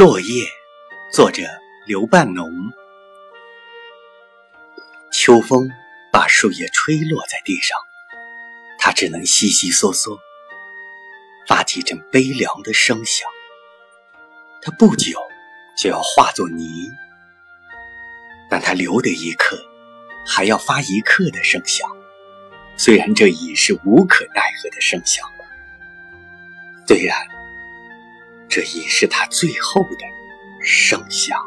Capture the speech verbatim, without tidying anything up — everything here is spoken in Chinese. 落叶，作者刘半农。秋风把树叶吹落在地上，它只能悉悉嗦嗦，发起阵悲凉的声响。它不久就要化作泥，但它留得一刻，还要发一刻的声响，虽然这已是无可奈何的声响了，虽然这也是他最后的声响。